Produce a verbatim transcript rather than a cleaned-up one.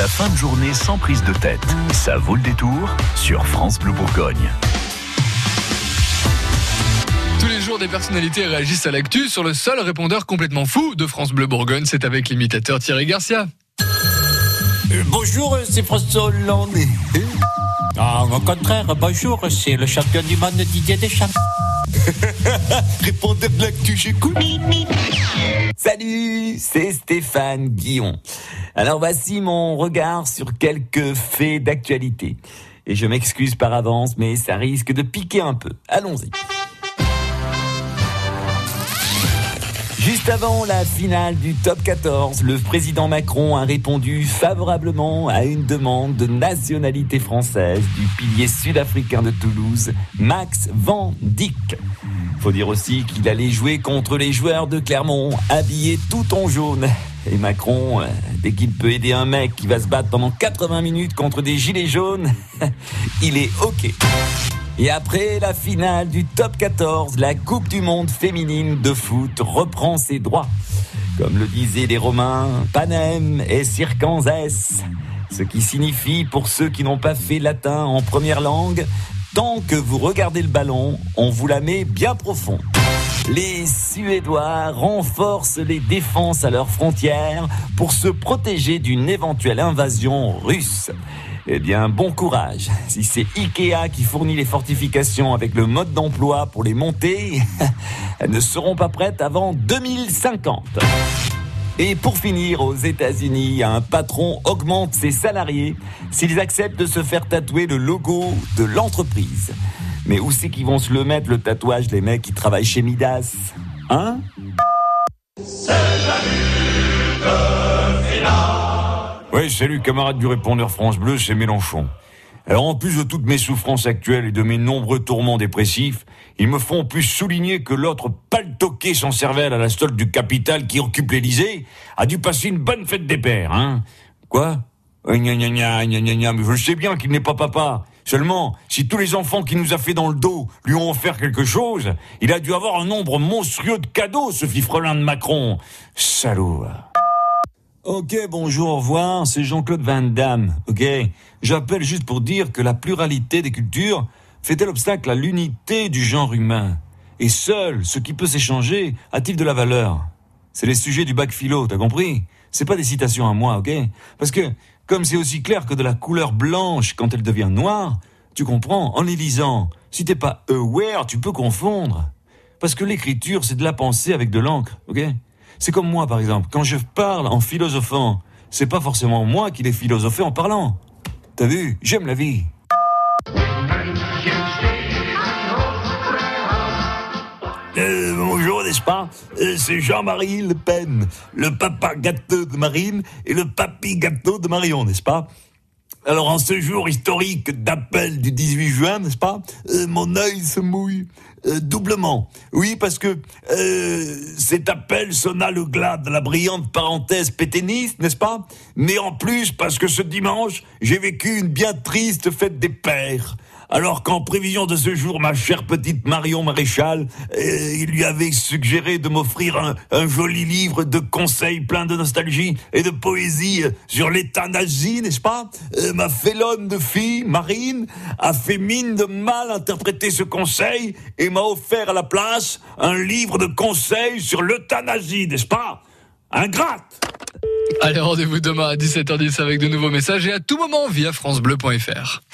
la fin de journée sans prise de tête. Ça vaut le détour sur France Bleu Bourgogne. Tous les jours, des personnalités réagissent à l'actu sur le seul répondeur complètement fou de France Bleu Bourgogne. C'est avec l'imitateur Thierry Garcia. Euh, bonjour, c'est François Hollande. Ah, au contraire, bonjour, c'est le champion du monde Didier Deschamps. Répondeur de l'actu, j'écoute. Salut, c'est Stéphane Guillon. Alors voici mon regard sur quelques faits d'actualité. Et je m'excuse par avance, mais ça risque de piquer un peu. Allons-y. Juste avant la finale du top quatorze, le président Macron a répondu favorablement à une demande de nationalité française du pilier sud-africain de Toulouse, Max Van Dyck. Faut dire aussi qu'il allait jouer contre les joueurs de Clermont, habillés tout en jaune. Et Macron, dès qu'il peut aider un mec qui va se battre pendant quatre-vingts minutes contre des gilets jaunes, il est OK. Et après la finale du top quatorze, la Coupe du Monde féminine de foot reprend ses droits. Comme le disaient les Romains, panem et circenses, ce qui signifie, pour ceux qui n'ont pas fait latin en première langue, tant que vous regardez le ballon, on vous la met bien profond. Les Suédois renforcent les défenses à leurs frontières pour se protéger d'une éventuelle invasion russe. Eh bien, bon courage. Si c'est Ikea qui fournit les fortifications avec le mode d'emploi pour les monter, elles ne seront pas prêtes avant deux mille cinquante. Et pour finir, aux États-Unis, un patron augmente ses salariés s'ils acceptent de se faire tatouer le logo de l'entreprise. Mais où c'est qu'ils vont se le mettre, le tatouage, les mecs qui travaillent chez Midas? Hein? C'est la lutte finale. Oui, salut camarades du répondeur France Bleu, c'est Mélenchon. Alors en plus de toutes mes souffrances actuelles et de mes nombreux tourments dépressifs, ils me font plus souligner que l'autre paltoqué sans cervelle à la solde du capital qui occupe l'Elysée a dû passer une bonne fête des pères, hein. Quoi ? Gna gna gna gna gna gna, mais je sais bien qu'il n'est pas papa. Seulement, si tous les enfants qu'il nous a fait dans le dos lui ont offert quelque chose, il a dû avoir un nombre monstrueux de cadeaux, ce fifrelin de Macron. Salaud. Ok, bonjour, au revoir, c'est Jean-Claude Van Damme, ok. J'appelle juste pour dire que la pluralité des cultures fait-elle obstacle à l'unité du genre humain. Et seul ce qui peut s'échanger a-t-il de la valeur. C'est les sujets du bac philo, t'as compris? C'est pas des citations à moi, ok. Parce que, comme c'est aussi clair que de la couleur blanche quand elle devient noire, tu comprends, en les lisant, si t'es pas aware, tu peux confondre. Parce que l'écriture, c'est de la pensée avec de l'encre, ok. C'est comme moi, par exemple. Quand je parle en philosophant, c'est pas forcément moi qui l'ai philosophé en parlant. T'as vu? J'aime la vie. Euh, bonjour, n'est-ce pas? euh, C'est Jean-Marie Le Pen, le papa gâteau de Marine et le papy gâteau de Marion, n'est-ce pas? Alors, en ce jour historique d'appel du dix-huit juin, n'est-ce pas, euh, mon œil se mouille euh, doublement. Oui, parce que euh, cet appel sonna le glas de la brillante parenthèse pétainiste, n'est-ce pas? Mais en plus, parce que ce dimanche, j'ai vécu une bien triste fête des pères. Alors qu'en prévision de ce jour, ma chère petite Marion Maréchal, euh, il lui avait suggéré de m'offrir un, un joli livre de conseils plein de nostalgie et de poésie sur l'euthanasie, n'est-ce pas? euh, Ma félonne de fille, Marine, a fait mine de mal interpréter ce conseil et m'a offert à la place un livre de conseils sur l'euthanasie, n'est-ce pas? Ingrate! Allez, rendez-vous demain à dix-sept heures dix avec de nouveaux messages et à tout moment via francebleu point fr.